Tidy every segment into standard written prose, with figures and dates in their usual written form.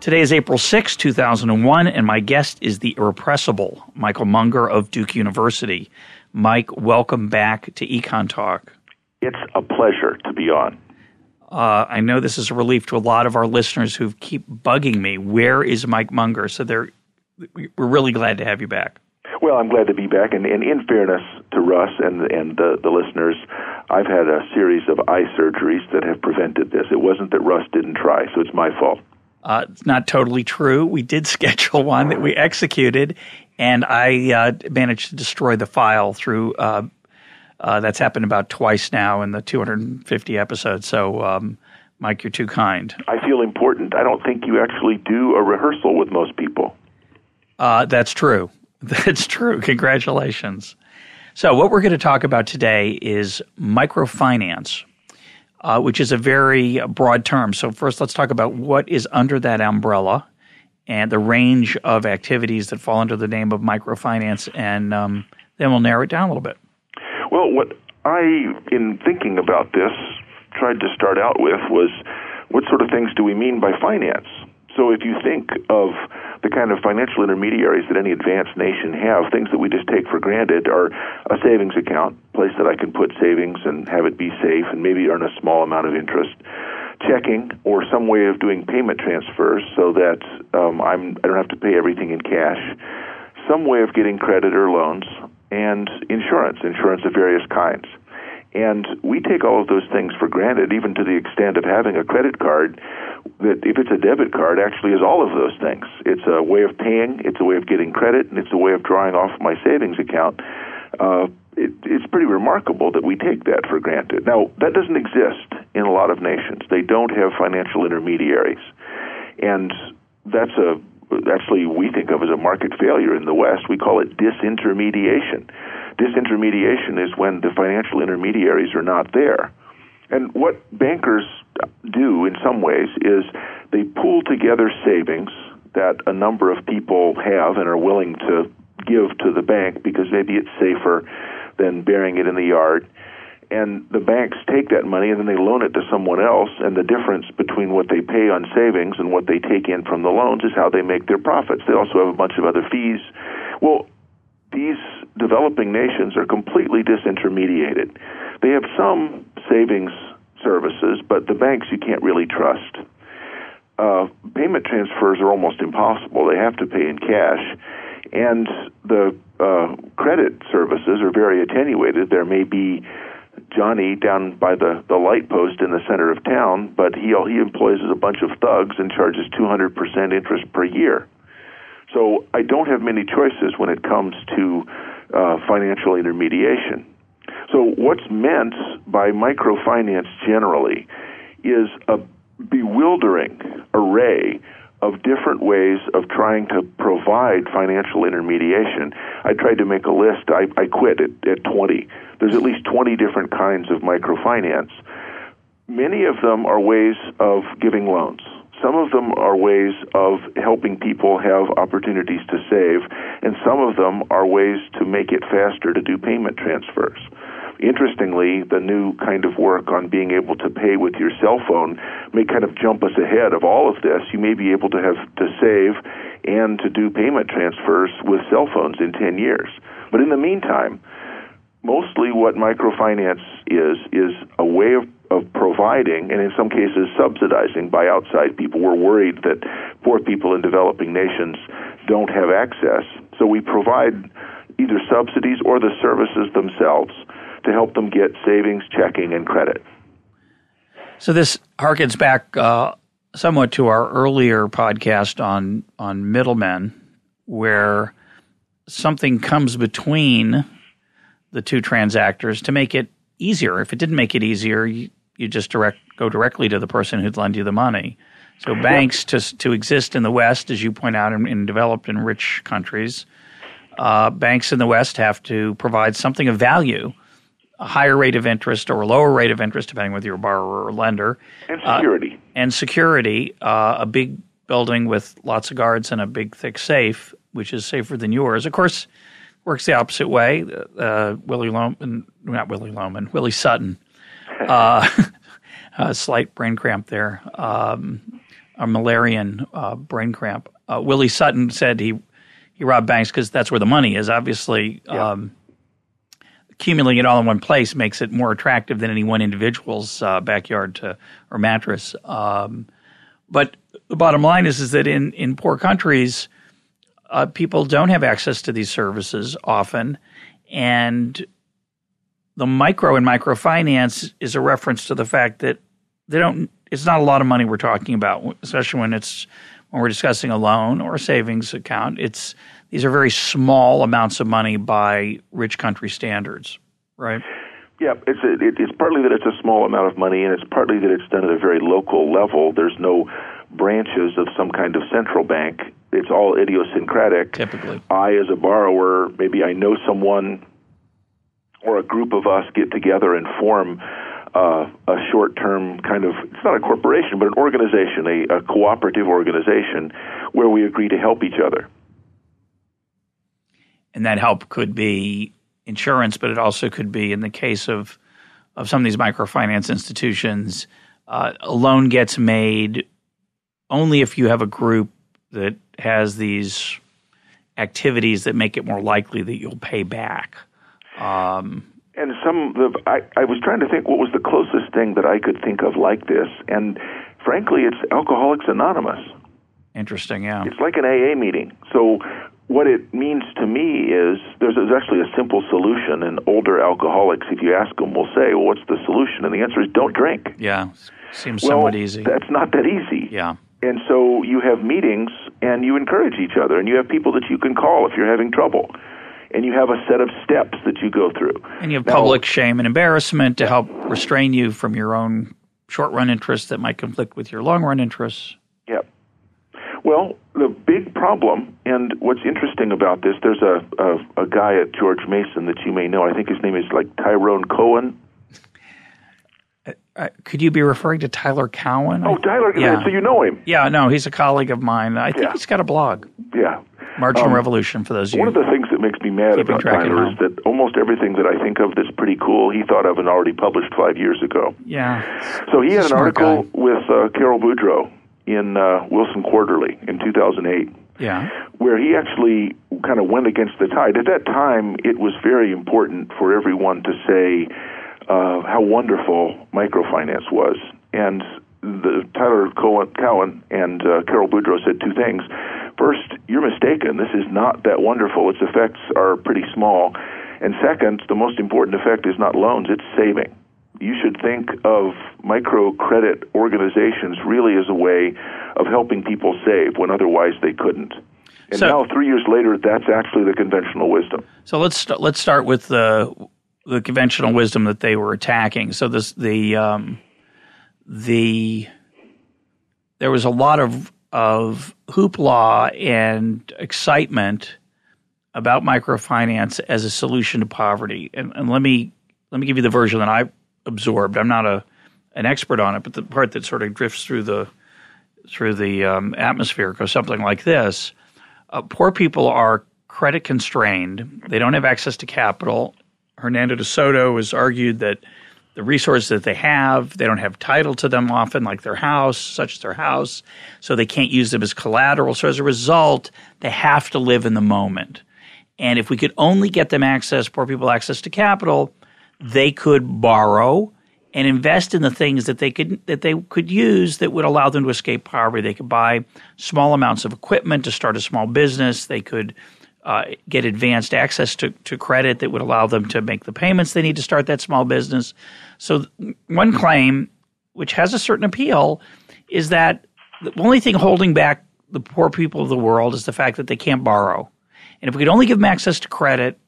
Today is April 6, 2001, and my guest is the irrepressible Michael Munger of Duke University. Mike, welcome back to Econ Talk. It's a pleasure to be on. I know this is a relief to a lot of our listeners who keep bugging me. Where is Mike Munger? So we're really glad to have you back. Well, I'm glad to be back, and in fairness to Russ and the listeners, I've had a series of eye surgeries that have prevented this. It wasn't that Russ didn't try, so it's my fault. It's not totally true. We did schedule one that we executed, and I managed to destroy the file through that's happened about twice now in the 250 episodes, so Mike, you're too kind. I feel important. I don't think you actually do a rehearsal with most people. That's true. That's true. Congratulations. So what we're going to talk about today is microfinance, which is a very broad term. So first let's talk about what is under that umbrella and the range of activities that fall under the name of microfinance, and then we'll narrow it down a little bit. Well, what I, in thinking about this, tried to start out with was what sort of things do we mean by finance? So if you think of the kind of financial intermediaries that any advanced nation have, things that we just take for granted are a savings account, place that I can put savings and have it be safe and maybe earn a small amount of interest, checking or some way of doing payment transfers so that I don't have to pay everything in cash, some way of getting credit or loans, and insurance of various kinds. And we take all of those things for granted, even to the extent of having a credit card that, if it's a debit card, actually is all of those things. It's a way of paying, it's a way of getting credit, and it's a way of drawing off my savings account. It's pretty remarkable that we take that for granted. Now, that doesn't exist in a lot of nations. They don't have financial intermediaries. And that's actually we think of as a market failure in the West. We call it disintermediation. Disintermediation is when the financial intermediaries are not there. And what bankers do in some ways is they pool together savings that a number of people have and are willing to give to the bank because maybe it's safer than burying it in the yard. And the banks take that money and then they loan it to someone else, and the difference between what they pay on savings and what they take in from the loans is how they make their profits. They also have a bunch of other fees. Well, these developing nations are completely disintermediated. They have some savings services, but the banks you can't really trust. Payment transfers are almost impossible. They have to pay in cash. And the credit services are very attenuated. There may be Johnny down by the light post in the center of town, but he employs a bunch of thugs and charges 200% interest per year. So I don't have many choices when it comes to financial intermediation. So what's meant by microfinance generally is a bewildering array of different ways of trying to provide financial intermediation. I tried to make a list. I quit at 20. There's at least 20 different kinds of microfinance. Many of them are ways of giving loans. Some of them are ways of helping people have opportunities to save, and some of them are ways to make it faster to do payment transfers. Interestingly, the new kind of work on being able to pay with your cell phone may kind of jump us ahead of all of this. You may be able to have to save and to do payment transfers with cell phones in 10 years. But in the meantime, mostly what microfinance is a way of providing and in some cases subsidizing by outside people. We're worried that poor people in developing nations don't have access, so we provide either subsidies or the services themselves to help them get savings, checking, and credit. So this harkens back somewhat to our earlier podcast on middlemen, where something comes between the two transactors to make it easier. If it didn't make it easier, you just go directly to the person who'd lend you the money. So banks to exist in the West, as you point out, in developed and rich countries, banks in the West have to provide something of value, a higher rate of interest or a lower rate of interest, depending on whether you're a borrower or lender. And security. A big building with lots of guards and a big, thick safe, which is safer than yours. Of course, works the opposite way. Willie Sutton. A slight brain cramp there, a malarian brain cramp. Willie Sutton said he robbed banks because that's where the money is. Obviously, accumulating it all in one place makes it more attractive than any one individual's backyard or mattress. But the bottom line is that in poor countries, people don't have access to these services often, and the micro in microfinance is a reference to the fact that they don't. It's not a lot of money we're talking about, especially when we're discussing a loan or a savings account. These are very small amounts of money by rich country standards, right? Yeah, it's partly that it's a small amount of money, and it's partly that it's done at a very local level. There's no branches of some kind of central bank. It's all idiosyncratic. Typically, I, as a borrower, maybe I know someone, or a group of us get together and form a short-term kind of, it's not a corporation, but an organization, a cooperative organization where we agree to help each other. And that help could be insurance, but it also could be, in the case of some of these microfinance institutions, a loan gets made only if you have a group that has these activities that make it more likely that you'll pay back. And I was trying to think what was the closest thing that I could think of like this, and frankly, it's Alcoholics Anonymous. Interesting, yeah. It's like an AA meeting. So what it means to me is there's actually a simple solution, and older alcoholics, if you ask them, will say, well, what's the solution? And the answer is don't drink. Yeah, seems somewhat easy. That's not that easy. Yeah. And so you have meetings, and you encourage each other, and you have people that you can call if you're having trouble. And you have a set of steps that you go through. And you have public shame and embarrassment to help restrain you from your own short-run interests that might conflict with your long-run interests. Yep. Well, the big problem, and what's interesting about this, there's a guy at George Mason that you may know. I think his name is like Tyrone Cohen. Could you be referring to Tyler Cowen? Oh, Tyler, yeah. So you know him. Yeah, no, he's a colleague of mine. I think he's got a blog. Yeah. Marginal Revolution, for those of you. One of the things that makes me mad about Tyler is that almost everything that I think of that's pretty cool, he thought of and already published 5 years ago. Yeah. So he had an article with Carol Boudreaux in Wilson Quarterly in 2008. Yeah. Where he actually kind of went against the tide. At that time, it was very important for everyone to say how wonderful microfinance was. And Tyler Cowen and Carol Boudreaux said two things. First, you're mistaken. This is not that wonderful. Its effects are pretty small. And second, the most important effect is not loans, it's saving. You should think of microcredit organizations really as a way of helping people save when otherwise they couldn't. And so, now 3 years later, that's actually the conventional wisdom. So let's start with the conventional wisdom that they were attacking. So there was a lot of hoopla and excitement about microfinance as a solution to poverty. And let me give you the version that I absorbed. I'm not an expert on it, but the part that sort of drifts through the atmosphere goes something like this: poor people are credit constrained; they don't have access to capital. Hernando de Soto has argued that the resources that they have, they don't have title to them often, like their house, such as their house, so they can't use them as collateral. So as a result, they have to live in the moment. And if we could only get them poor people access to capital, they could borrow and invest in the things that they could use that would allow them to escape poverty. They could buy small amounts of equipment to start a small business. They could get advanced access to credit that would allow them to make the payments they need to start that small business. So one claim, which has a certain appeal, is that the only thing holding back the poor people of the world is the fact that they can't borrow. And if we could only give them access to credit,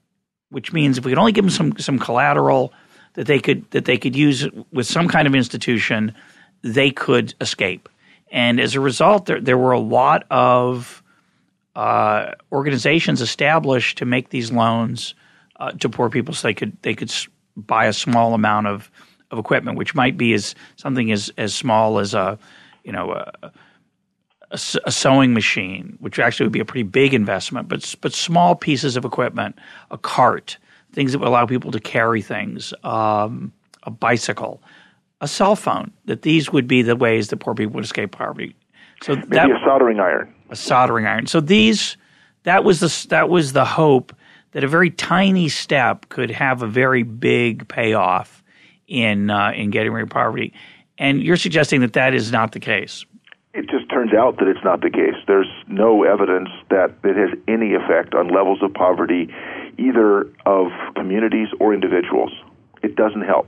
which means if we could only give them some collateral that they could use with some kind of institution, they could escape. And as a result, there were a lot of organizations established to make these loans to poor people, so they could buy a small amount of equipment, which might be something as small as a sewing machine, which actually would be a pretty big investment, but small pieces of equipment, a cart, things that would allow people to carry things, a bicycle, a cell phone, that these would be the ways that poor people would escape poverty. So maybe a soldering iron. A soldering iron. So that was the hope that a very tiny step could have a very big payoff in getting rid of poverty. And you're suggesting that is not the case. It just turns out that it's not the case. There's no evidence that it has any effect on levels of poverty, either of communities or individuals. It doesn't help.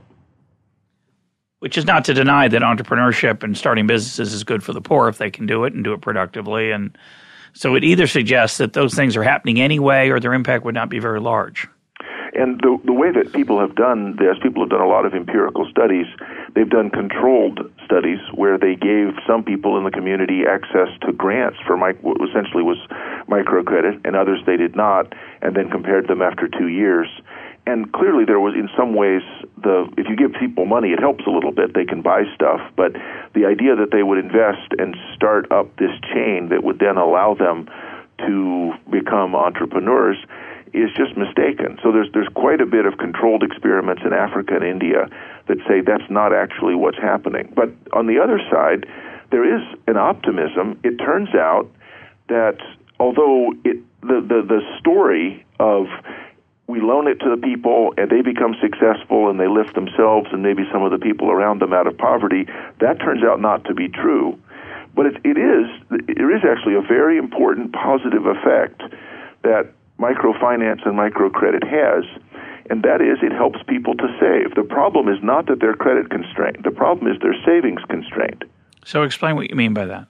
Which is not to deny that entrepreneurship and starting businesses is good for the poor if they can do it and do it productively. And so it either suggests that those things are happening anyway or their impact would not be very large. And the way that people have done this, people have done a lot of empirical studies. They've done controlled studies where they gave some people in the community access to grants for what essentially was microcredit, and others they did not, and then compared them after 2 years. And clearly there was, in some ways, if you give people money, it helps a little bit. They can buy stuff. But the idea that they would invest and start up this chain that would then allow them to become entrepreneurs is just mistaken. So there's quite a bit of controlled experiments in Africa and India that say that's not actually what's happening. But on the other side, there is an optimism. It turns out that although the story of we loan it to the people and they become successful and they lift themselves and maybe some of the people around them out of poverty, that turns out not to be true. But there is actually a very important positive effect that microfinance and microcredit has, and that is it helps people to save. The problem is not that they're credit constrained. The problem is they're savings constrained. So explain what you mean by that.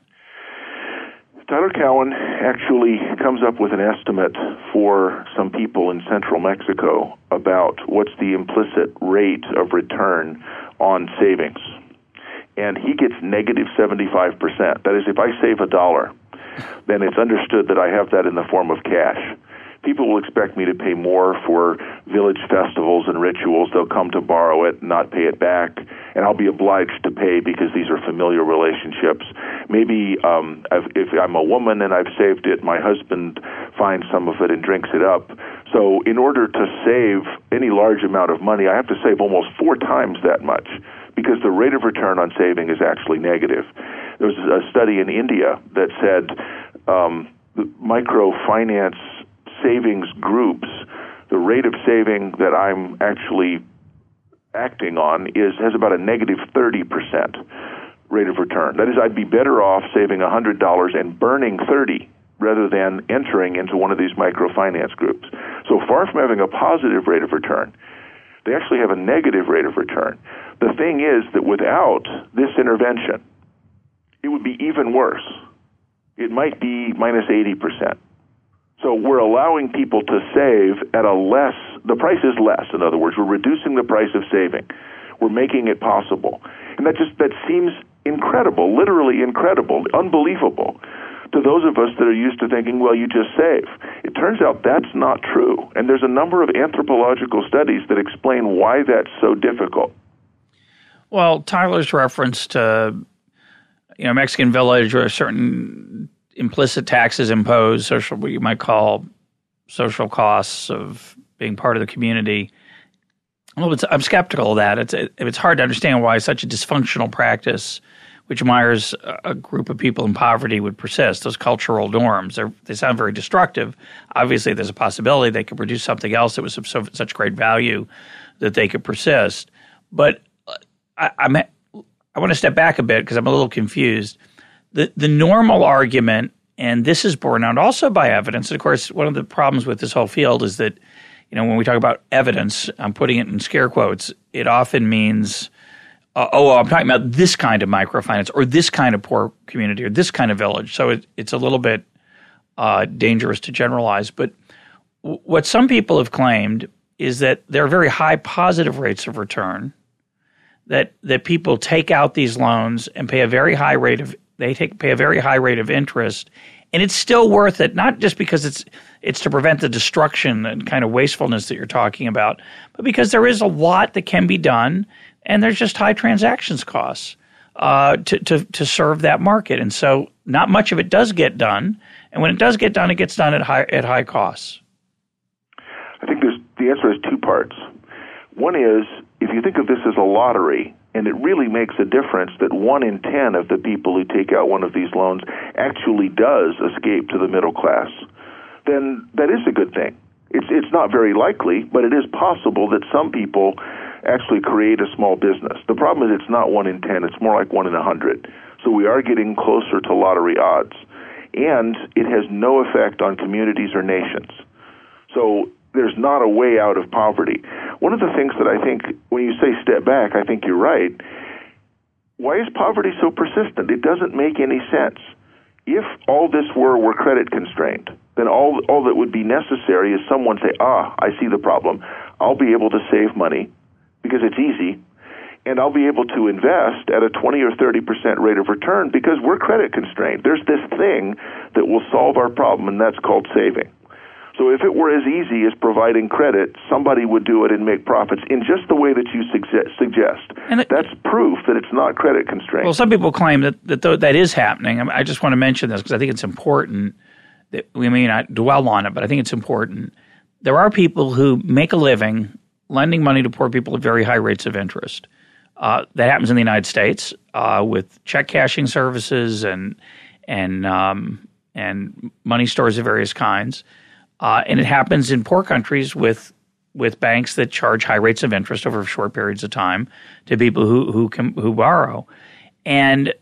Tyler Cowen actually comes up with an estimate for some people in central Mexico about what's the implicit rate of return on savings. And he gets negative 75%. That is, if I save $1, then it's understood that I have that in the form of cash. People will expect me to pay more for village festivals and rituals. They'll come to borrow it, not pay it back, and I'll be obliged to pay because these are familiar relationships. Maybe if I'm a woman and I've saved it, my husband finds some of it and drinks it up. So in order to save any large amount of money, I have to save almost 4 times that much because the rate of return on saving is actually negative. There was a study in India that said microfinance savings groups, the rate of saving that I'm actually acting on has about a negative 30% rate of return. That is, I'd be better off saving $100 and burning 30 rather than entering into one of these microfinance groups. So far from having a positive rate of return, they actually have a negative rate of return. The thing is that without this intervention, it would be even worse. It might be minus 80%. So we're allowing people to save at the price is less, in other words. We're reducing the price of saving. We're making it possible. And that seems incredible, literally incredible, unbelievable to those of us that are used to thinking, well, you just save. It turns out that's not true. And there's a number of anthropological studies that explain why that's so difficult. Well, Tyler's reference to Mexican village or a certain implicit taxes impose what you might call social costs of being part of the community. I'm skeptical of that. It's hard to understand why such a dysfunctional practice, which mires a group of people in poverty, would persist. Those cultural norms, they sound very destructive. Obviously, there's a possibility they could produce something else that was of such great value that they could persist. But I want to step back a bit because I'm a little confused. The normal argument, and this is borne out also by evidence, and of course one of the problems with this whole field is that when we talk about evidence, I'm putting it in scare quotes, it often means, I'm talking about this kind of microfinance or this kind of poor community or this kind of village. So it's a little bit dangerous to generalize. But what some people have claimed is that there are very high positive rates of return, that people take out these loans and pay a very high rate of They pay a very high rate of interest, and it's still worth it, not just because it's to prevent the destruction and kind of wastefulness that you're talking about, but because there is a lot that can be done, and there's just high transactions costs to serve that market. And so not much of it does get done, and when it does get done, it gets done at high costs. I think the answer is two parts. One is, if you think of this as a lottery, and it really makes a difference that 1 in 10 of the people who take out one of these loans actually does escape to the middle class, then that is a good thing. It's not very likely, but it is possible that some people actually create a small business. The problem is it's not 1 in 10, it's more like 1 in 100. So we are getting closer to lottery odds. And it has no effect on communities or nations. So there's not a way out of poverty. One of the things that I think, when you say step back, I think you're right. Why is poverty so persistent? It doesn't make any sense. If all this were credit constrained, then all that would be necessary is someone say, I see the problem. I'll be able to save money because it's easy, and I'll be able to invest at a 20 or 30% rate of return because we're credit constrained. There's this thing that will solve our problem, and that's called saving. So if it were as easy as providing credit, somebody would do it and make profits in just the way that you suggest. And that's proof that it's not credit constrained. Well, some people claim that is happening. I just want to mention this because I think it's important that we may not dwell on it, but I think it's important. There are people who make a living lending money to poor people at very high rates of interest. That happens in the United States with check cashing services and money stores of various kinds. And it happens in poor countries with banks that charge high rates of interest over short periods of time to people who borrow. And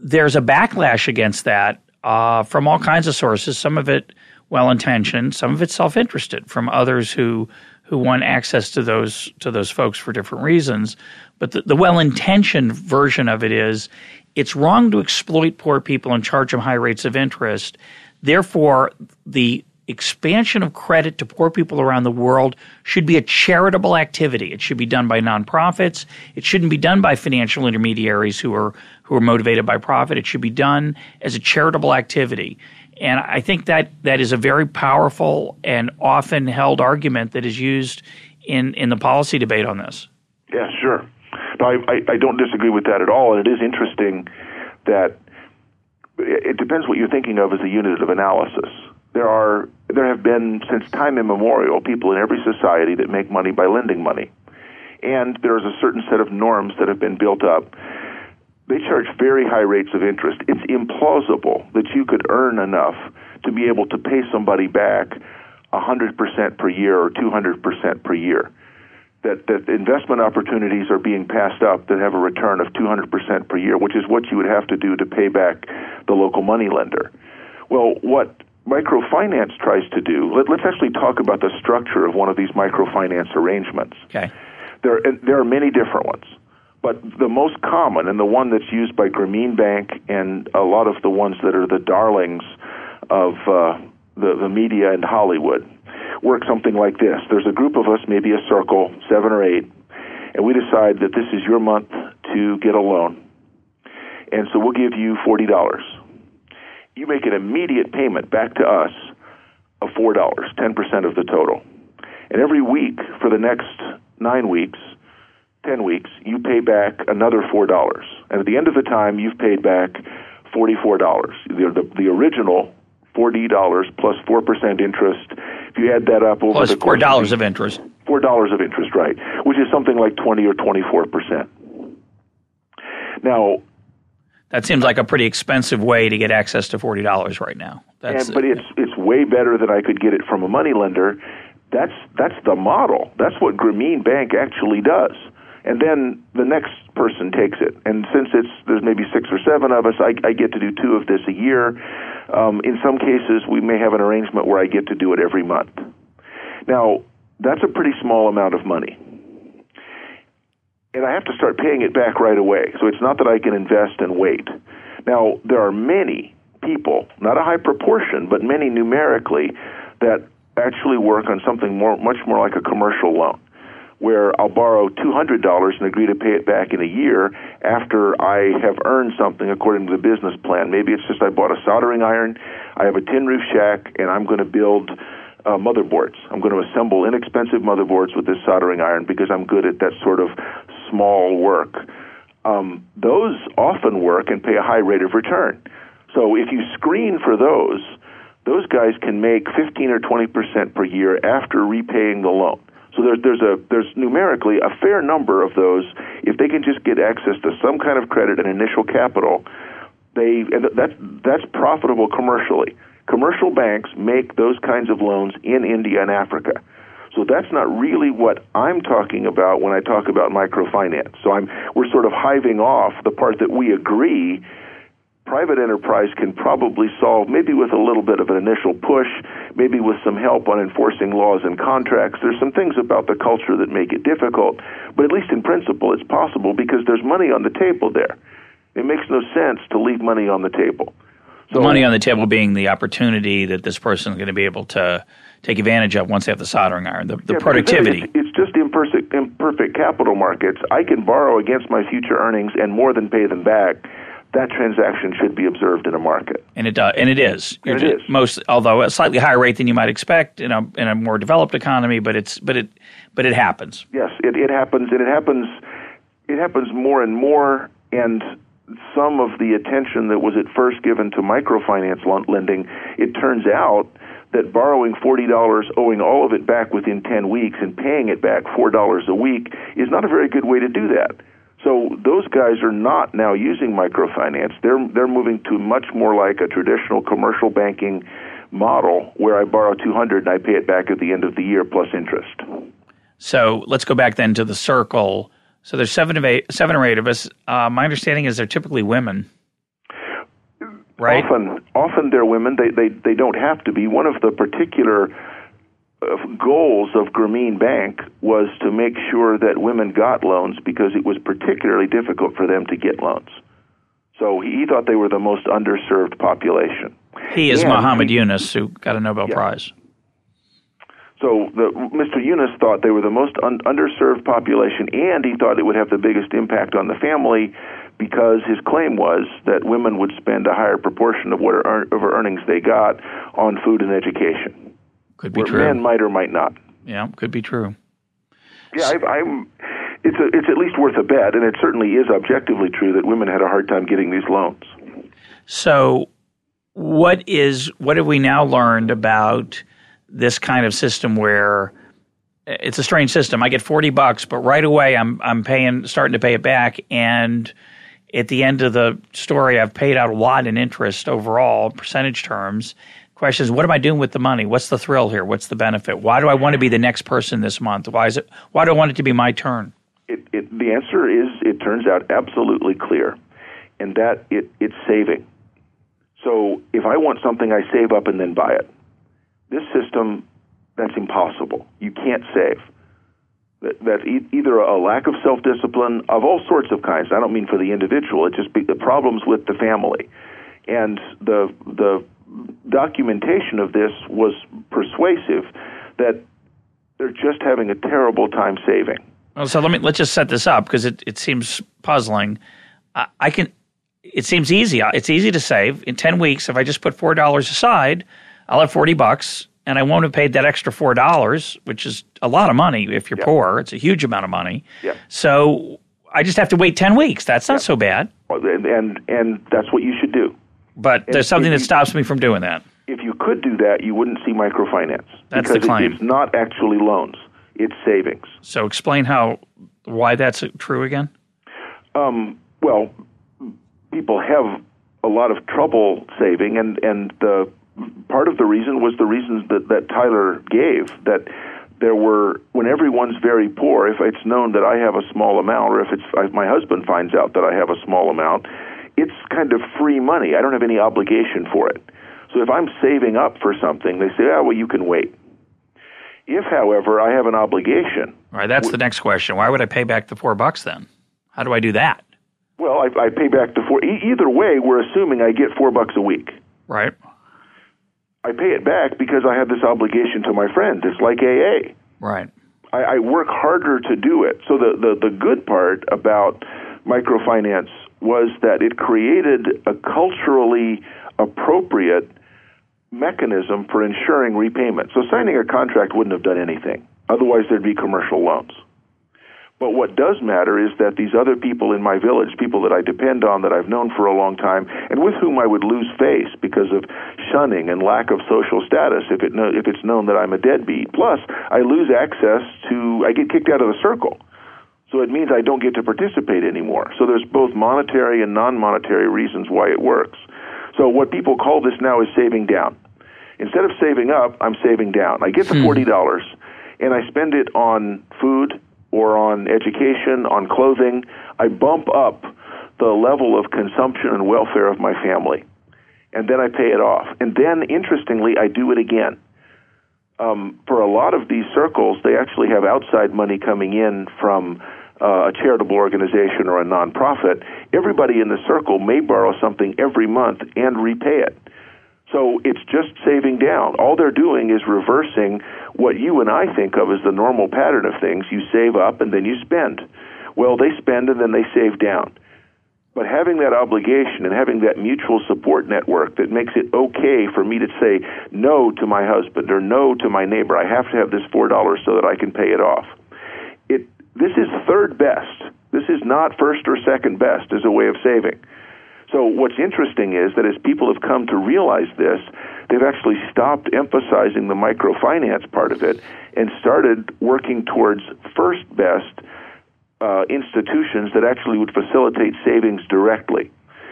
there's a backlash against that from all kinds of sources, some of it well-intentioned, some of it self-interested, from others who want access to those folks for different reasons. But the well-intentioned version of it is it's wrong to exploit poor people and charge them high rates of interest. Therefore, the expansion of credit to poor people around the world should be a charitable activity. It should be done by nonprofits. It shouldn't be done by financial intermediaries who are motivated by profit. It should be done as a charitable activity. And I think that is a very powerful and often held argument that is used in the policy debate on this. Yeah, sure. No, I don't disagree with that at all. And it is interesting that it depends what you're thinking of as a unit of analysis. There have been, since time immemorial, people in every society that make money by lending money. And there is a certain set of norms that have been built up. They charge very high rates of interest. It's implausible that you could earn enough to be able to pay somebody back 100% per year or 200% per year. That investment opportunities are being passed up that have a return of 200% per year, which is what you would have to do to pay back the local money lender. Well, what microfinance tries to do, let's actually talk about the structure of one of these microfinance arrangements. Okay. There are many different ones, but the most common and the one that's used by Grameen Bank and a lot of the ones that are the darlings of the media and Hollywood work something like this. There's a group of us, maybe a circle, 7 or 8, and we decide that this is your month to get a loan. And so we'll give you $40. You make an immediate payment back to us of $4, 10% of the total. And every week for the next 9 weeks, 10 weeks, you pay back another $4. And at the end of the time, you've paid back $44, the original $40 plus 4% interest. If you add that up over plus the course $4 of interest. $4 of interest, right, which is something like 20 or 24%. Now, that seems like a pretty expensive way to get access to $40 right now. But it's way better than I could get it from a moneylender. That's the model. That's what Grameen Bank actually does. And then the next person takes it. And since there's maybe 6 or 7 of us, I get to do 2 of this a year. In some cases, we may have an arrangement where I get to do it every month. Now, that's a pretty small amount of money. And I have to start paying it back right away. So it's not that I can invest and wait. Now, there are many people, not a high proportion, but many numerically, that actually work on something much more like a commercial loan, where I'll borrow $200 and agree to pay it back in a year after I have earned something according to the business plan. Maybe it's just I bought a soldering iron, I have a tin roof shack, and I'm going to build motherboards. I'm going to assemble inexpensive motherboards with this soldering iron because I'm good at that sort of small work. Those often work and pay a high rate of return. So if you screen for those guys can make 15 or 20% per year after repaying the loan. So there's numerically a fair number of those. If they can just get access to some kind of credit and initial capital, that's profitable commercially. Commercial banks make those kinds of loans in India and Africa. So that's not really what I'm talking about when I talk about microfinance. So we're sort of hiving off the part that we agree private enterprise can probably solve, maybe with a little bit of an initial push, maybe with some help on enforcing laws and contracts. There's some things about the culture that make it difficult, but at least in principle it's possible because there's money on the table there. It makes no sense to leave money on the table. So, money on the table being the opportunity that this person is going to be able to take advantage of once they have the soldering iron, the productivity. It's just imperfect capital markets. I can borrow against my future earnings and more than pay them back. That transaction should be observed in a market, and it does, and it is. And it is. Although a slightly higher rate than you might expect in a more developed economy, but it happens. Yes, it happens, and it happens more and more. And some of the attention that was at first given to microfinance lending, it turns out that borrowing $40, owing all of it back within 10 weeks, and paying it back $4 a week is not a very good way to do that. So those guys are not now using microfinance. They're moving to much more like a traditional commercial banking model where I borrow $200 and I pay it back at the end of the year plus interest. So let's go back then to the circle. So there's seven or eight of us. My understanding is they're typically women, right? Often they're women. They don't have to be. One of the particular goals of Grameen Bank was to make sure that women got loans because it was particularly difficult for them to get loans. So he thought they were the most underserved population. He is Muhammad Yunus, who got a Nobel Prize. So Mr. Yunus thought they were the most underserved population, and he thought it would have the biggest impact on the family because his claim was that women would spend a higher proportion of whatever earnings they got on food and education. Could be true. Men might or might not. Yeah, could be true. Yeah, it's at least worth a bet, and it certainly is objectively true that women had a hard time getting these loans. So, what have we now learned about this kind of system where it's a strange system? I get $40, but right away I'm starting to pay it back, and at the end of the story, I've paid out a lot in interest overall, percentage terms. Question is, what am I doing with the money? What's the thrill here? What's the benefit? Why do I want to be the next person this month? Why do I want it to be my turn? The answer is, it turns out absolutely clear, and that it's saving. So if I want something, I save up and then buy it. This system, that's impossible. You can't save. That's either a lack of self-discipline of all sorts of kinds. I don't mean for the individual. It's just the problems with the family. And the documentation of this was persuasive that they're just having a terrible time saving. Well, so let's just set this up because it seems puzzling. It seems easy. It's easy to save. In 10 weeks, if I just put $4 aside, I'll have $40, and I won't have paid that extra $4, which is a lot of money if you're poor. It's a huge amount of money. Yeah. So I just have to wait 10 weeks. That's not so bad. And that's what you should do. But there's something that stops me from doing that. If you could do that, you wouldn't see microfinance. That's the claim. It's not actually loans. It's savings. So explain why that's true again. Well, people have a lot of trouble saving, and the part of the reason was the reasons that Tyler gave, that there were, when everyone's very poor, if it's known that I have a small amount, or if my husband finds out that I have a small amount, it's kind of free money. I don't have any obligation for it. So if I'm saving up for something, they say, well, you can wait. If, however, I have an obligation. All right, that's the next question. Why would I pay back the $4 then? How do I do that? Well, I pay back the $4. Either way, we're assuming I get $4 a week. Right. I pay it back because I have this obligation to my friend. It's like AA. Right. I work harder to do it. So the good part about microfinance was that it created a culturally appropriate mechanism for ensuring repayment. So signing a contract wouldn't have done anything. Otherwise, there'd be commercial loans. But what does matter is that these other people in my village, people that I depend on, that I've known for a long time, and with whom I would lose face because of shunning and lack of social status if it's known that I'm a deadbeat. Plus, I lose access to, I get kicked out of the circle. So it means I don't get to participate anymore. So there's both monetary and non-monetary reasons why it works. So what people call this now is saving down. Instead of saving up, I'm saving down. I get the $40, and I spend it on food or on education, on clothing. I bump up the level of consumption and welfare of my family, and then I pay it off. And then, interestingly, I do it again. For a lot of these circles, they actually have outside money coming in from a charitable organization or a nonprofit. Everybody in the circle may borrow something every month and repay it. So it's just saving down. All they're doing is reversing what you and I think of as the normal pattern of things. You save up and then you spend. Well, they spend and then they save down. But having that obligation and having that mutual support network that makes it okay for me to say no to my husband or no to my neighbor, I have to have this $4 so that I can pay it off. This is third best. This is not first or second best as a way of saving. So what's interesting is that as people have come to realize this, they've actually stopped emphasizing the microfinance part of it and started working towards first best institutions that actually would facilitate savings directly.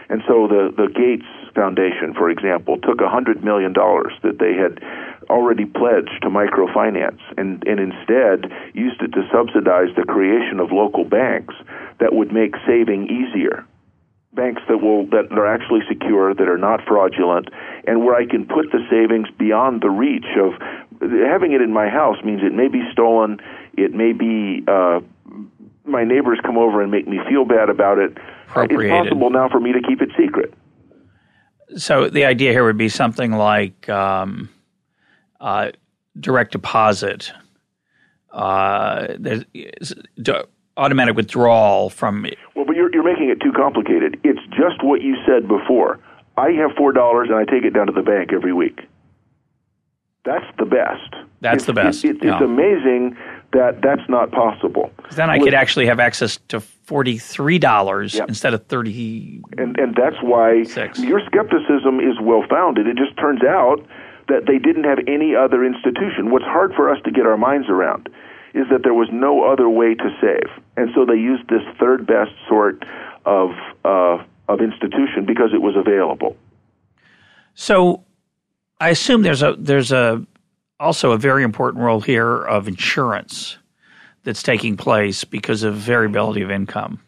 And so the Gates Foundation, for example, took $100 million that they had already pledged to microfinance and instead used it to subsidize the creation of local banks that would make saving easier. Banks that are actually secure, that are not fraudulent, and where I can put the savings beyond the reach of having it in my house means it may be stolen, it may be my neighbors come over and make me feel bad about it. It's possible now for me to keep it secret. So the idea here would be something like direct deposit, automatic withdrawal from it. Well, but you're making it too complicated. It's just what you said before. I have $4 and I take it down to the bank every week. That's the best. It's amazing that that's not possible. Then I could actually have access to $43 instead of $30. And that's why your skepticism is well-founded. It just turns out that they didn't have any other institution. What's hard for us to get our minds around is that there was no other way to save. And so they used this third best sort of institution because it was available. So I assume there's also a very important role here of insurance that's taking place because of variability of income,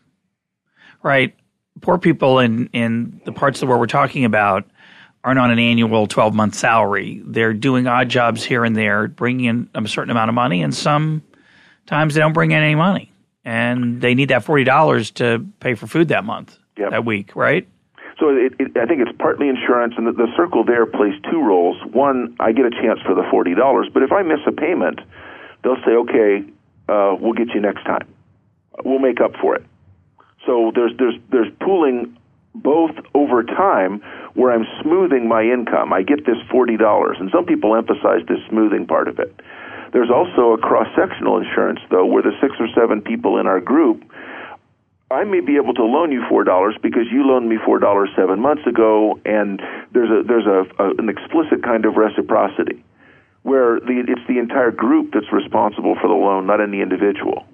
right? Poor people in the parts of the world we're talking about aren't on an annual 12-month salary. They're doing odd jobs here and there, bringing in a certain amount of money, and sometimes they don't bring in any money, and they need that $40 to pay for food that month, that week, right? So I think it's partly insurance, and the circle there plays two roles. One, I get a chance for the $40, but if I miss a payment, they'll say, okay, we'll get you next time. We'll make up for it. So there's pooling both over time where I'm smoothing my income. I get this $40, and some people emphasize this smoothing part of it. There's also a cross-sectional insurance, though, where the 6 or 7 people in our group, I may be able to loan you $4 because you loaned me $4 7 months ago, and there's an explicit kind of reciprocity where it's the entire group that's responsible for the loan, not any individual.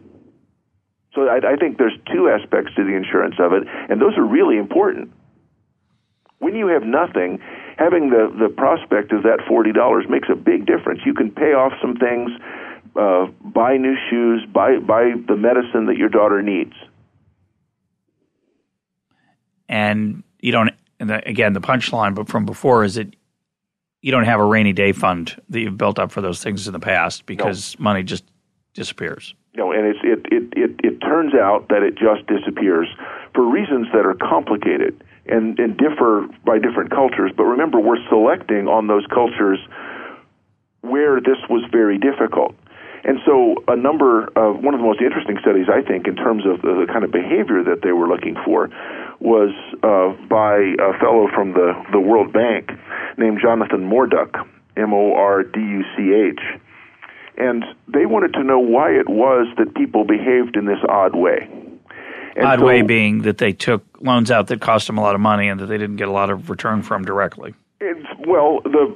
So I think there's two aspects to the insurance of it, and those are really important. When you have nothing, having the prospect of that $40 makes a big difference. You can pay off some things, buy new shoes, buy the medicine that your daughter needs. And you don't, again, the punchline but from before is that you don't have a rainy day fund that you've built up for those things in the past because money just disappears. No, and it turns out that it just disappears for reasons that are complicated and differ by different cultures. But remember, we're selecting on those cultures where this was very difficult. And so a number of, one of the most interesting studies, I think, in terms of the kind of behavior that they were looking for was by a fellow from the World Bank named Jonathan Morduch, M-O-R-D-U-C-H. And they wanted to know why it was that people behaved in this odd way. And odd way being that they took loans out that cost them a lot of money and that they didn't get a lot of return from directly. Well, the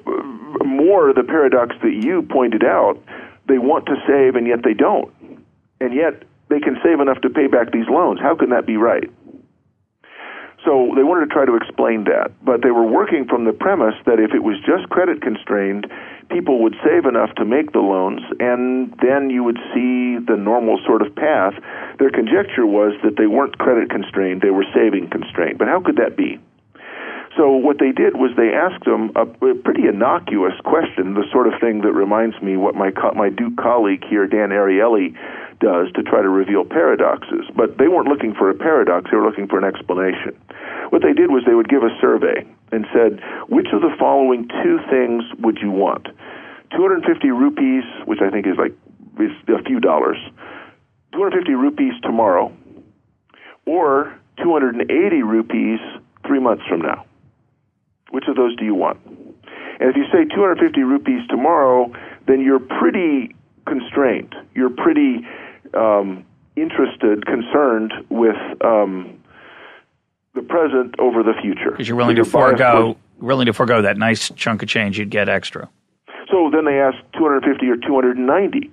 more the paradox that you pointed out, they want to save and yet they don't. And yet they can save enough to pay back these loans. How can that be right? So they wanted to try to explain that. But they were working from the premise that if it was just credit constrained, people would save enough to make the loans, and then you would see the normal sort of path. Their conjecture was that they weren't credit constrained, they were saving constrained. But how could that be? So what they did was they asked them a pretty innocuous question, the sort of thing that reminds me what my Duke colleague here, Dan Ariely, does to try to reveal paradoxes. But they weren't looking for a paradox, they were looking for an explanation. What they did was they would give a survey and said, which of the following two things would you want? 250 rupees, which I think is a few dollars, 250 rupees tomorrow, or 280 rupees 3 months from now. Which of those do you want? And if you say 250 rupees tomorrow, then you're pretty constrained. You're pretty interested, concerned with the present over the future. Because you're willing to forego that nice chunk of change you'd get extra. So then they asked 250 or 290,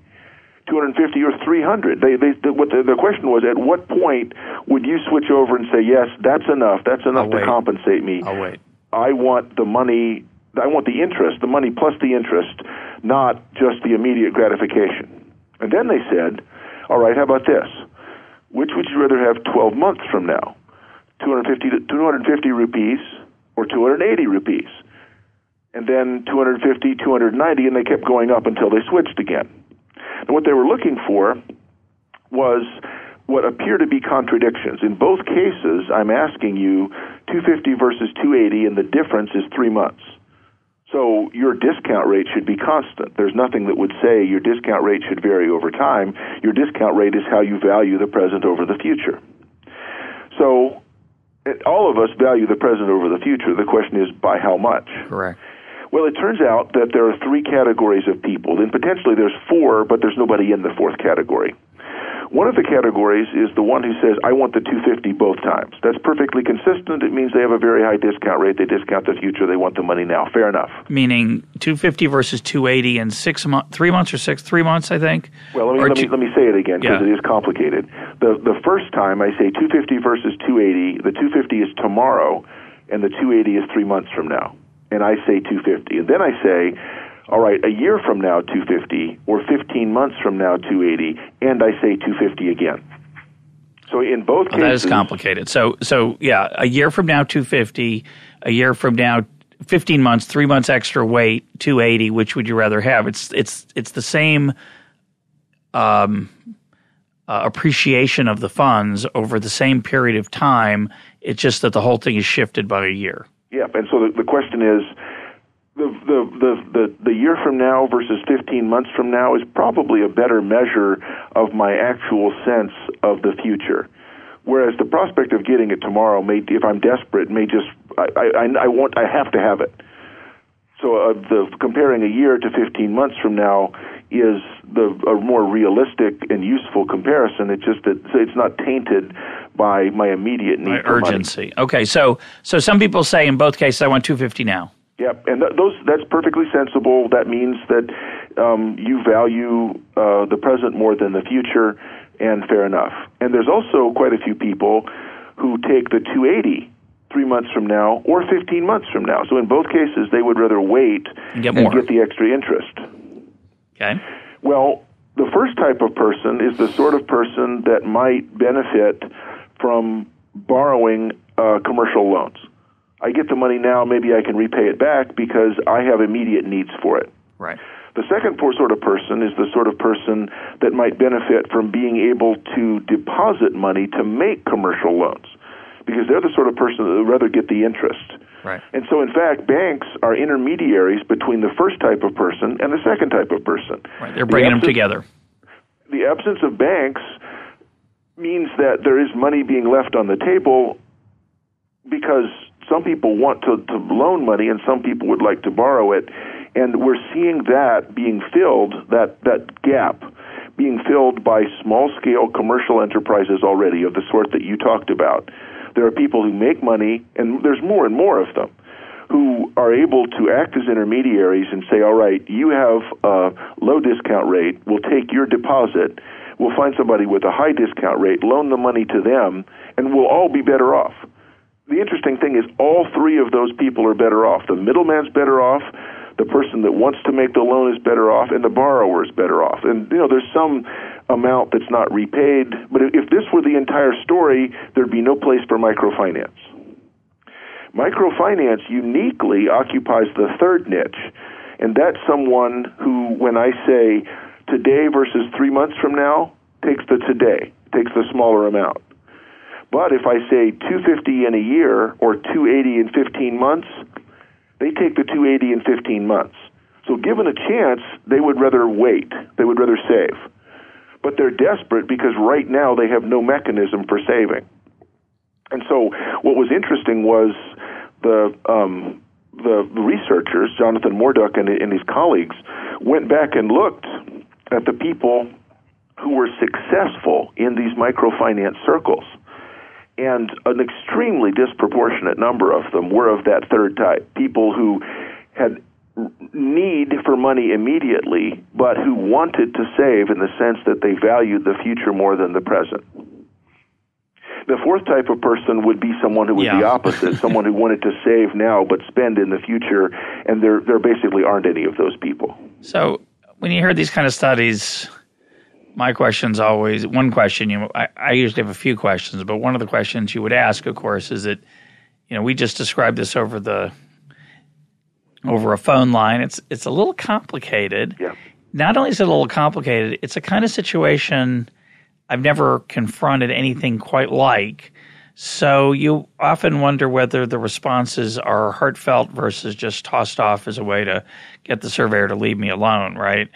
250 or 300. The question was, at what point would you switch over and say, yes, that's enough to compensate me. I'll wait. I want the money, I want the interest, the money plus the interest, not just the immediate gratification. And then they said, all right, how about this? Which would you rather have 12 months from now? 250 rupees or 280 rupees? And then 250, 290, and they kept going up until they switched again. And what they were looking for was what appear to be contradictions. In both cases, I'm asking you 250 versus 280, and the difference is 3 months. So your discount rate should be constant. There's nothing that would say your discount rate should vary over time. Your discount rate is how you value the present over the future. So all of us value the present over the future. The question is, by how much? Correct. Well, it turns out that there are three categories of people. Then potentially there's four, but there's nobody in the fourth category. One of the categories is the one who says, I want the 250 both times. That's perfectly consistent. It means they have a very high discount rate. They discount the future. They want the money now. Fair enough. Meaning 250 versus 280 in 3 months or 3 months, I think? Well, let me say it again because it is complicated. The first time I say 250 versus 280, the 250 is tomorrow and the 280 is 3 months from now. And I say 250. And then I say, all right, a year from now, 250, or 15 months from now, 280, and I say 250 again. So in both cases... That is complicated. So yeah, a year from now, 250, a year from now, 15 months, 3 months extra wait, 280, which would you rather have? It's the same appreciation of the funds over the same period of time. It's just that the whole thing is shifted by a year. Yep, and so the question is... The year from now versus 15 months from now is probably a better measure of my actual sense of the future. Whereas the prospect of getting it tomorrow may, if I'm desperate, may just I have to have it. So comparing a year to 15 months from now is a more realistic and useful comparison. It's just that it's not tainted by my immediate need for urgency. Money. Okay, so some people say in both cases I want 250 now. Yep, and that's perfectly sensible. That means that you value the present more than the future, and fair enough. And there's also quite a few people who take the 280 3 months from now or 15 months from now. So in both cases, they would rather wait and get the extra interest. Okay. Well, the first type of person is the sort of person that might benefit from borrowing commercial loans. I get the money now, maybe I can repay it back because I have immediate needs for it. Right. The second sort of person is the sort of person that might benefit from being able to deposit money to make commercial loans because they're the sort of person that would rather get the interest. Right. And so, in fact, banks are intermediaries between the first type of person and the second type of person. Right. They're bringing them together. the absence of banks means that there is money being left on the table because some people want to loan money and some people would like to borrow it. And we're seeing that being filled, that gap being filled by small-scale commercial enterprises already of the sort that you talked about. There are people who make money, and there's more and more of them, who are able to act as intermediaries and say, all right, you have a low discount rate, we'll take your deposit, we'll find somebody with a high discount rate, loan the money to them, and we'll all be better off. The interesting thing is all three of those people are better off. The middleman's better off, the person that wants to make the loan is better off, and the borrower is better off. And, you know, there's some amount that's not repaid, but if this were the entire story, there'd be no place for microfinance. Microfinance uniquely occupies the third niche, and that's someone who, when I say today versus 3 months from now, takes the today, takes the smaller amount. But if I say $250 in a year or $280 in 15 months, they take the $280 in 15 months. So given a chance, they would rather wait. They would rather save. But they're desperate because right now they have no mechanism for saving. And so what was interesting was the researchers, Jonathan Morduch and his colleagues, went back and looked at the people who were successful in these microfinance circles. And an extremely disproportionate number of them were of that third type, people who had need for money immediately, but who wanted to save in the sense that they valued the future more than the present. The fourth type of person would be someone who was the opposite, someone who wanted to save now but spend in the future, and there basically aren't any of those people. So when you hear these kind of studies, my question's always one question. I usually have a few questions, but one of the questions you would ask, of course, is that we just described this over a phone line. It's a little complicated. Yeah. Not only is it a little complicated, it's a kind of situation I've never confronted anything quite like. So you often wonder whether the responses are heartfelt versus just tossed off as a way to get the surveyor to leave me alone, right?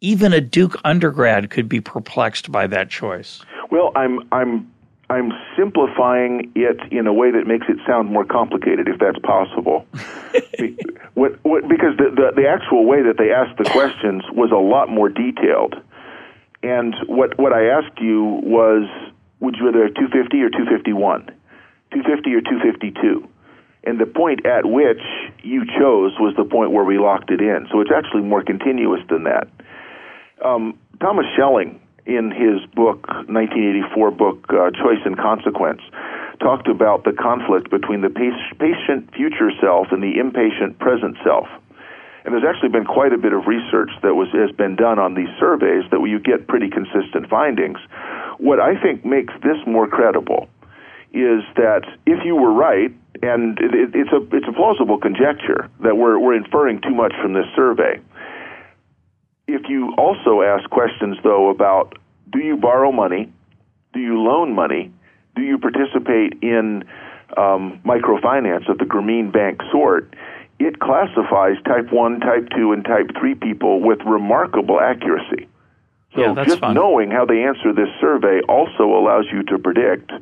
Even a Duke undergrad could be perplexed by that choice. Well, I'm simplifying it in a way that makes it sound more complicated, if that's possible. Because the actual way that they asked the questions was a lot more detailed. And what I asked you was, would you rather have 250 or 251? 250 or 252? And the point at which you chose was the point where we locked it in. So it's actually more continuous than that. Thomas Schelling, in his book, 1984 book, Choice and Consequence, talked about the conflict between the patient future self and the impatient present self. And there's actually been quite a bit of research that has been done on these surveys that you get pretty consistent findings. What I think makes this more credible is that if you were right, and it's a plausible conjecture that we're inferring too much from this survey, if you also ask questions, though, about do you borrow money, do you loan money, do you participate in microfinance of the Grameen Bank sort, it classifies type 1, type 2, and type 3 people with remarkable accuracy. So just fun. Knowing how they answer this survey also allows you to predict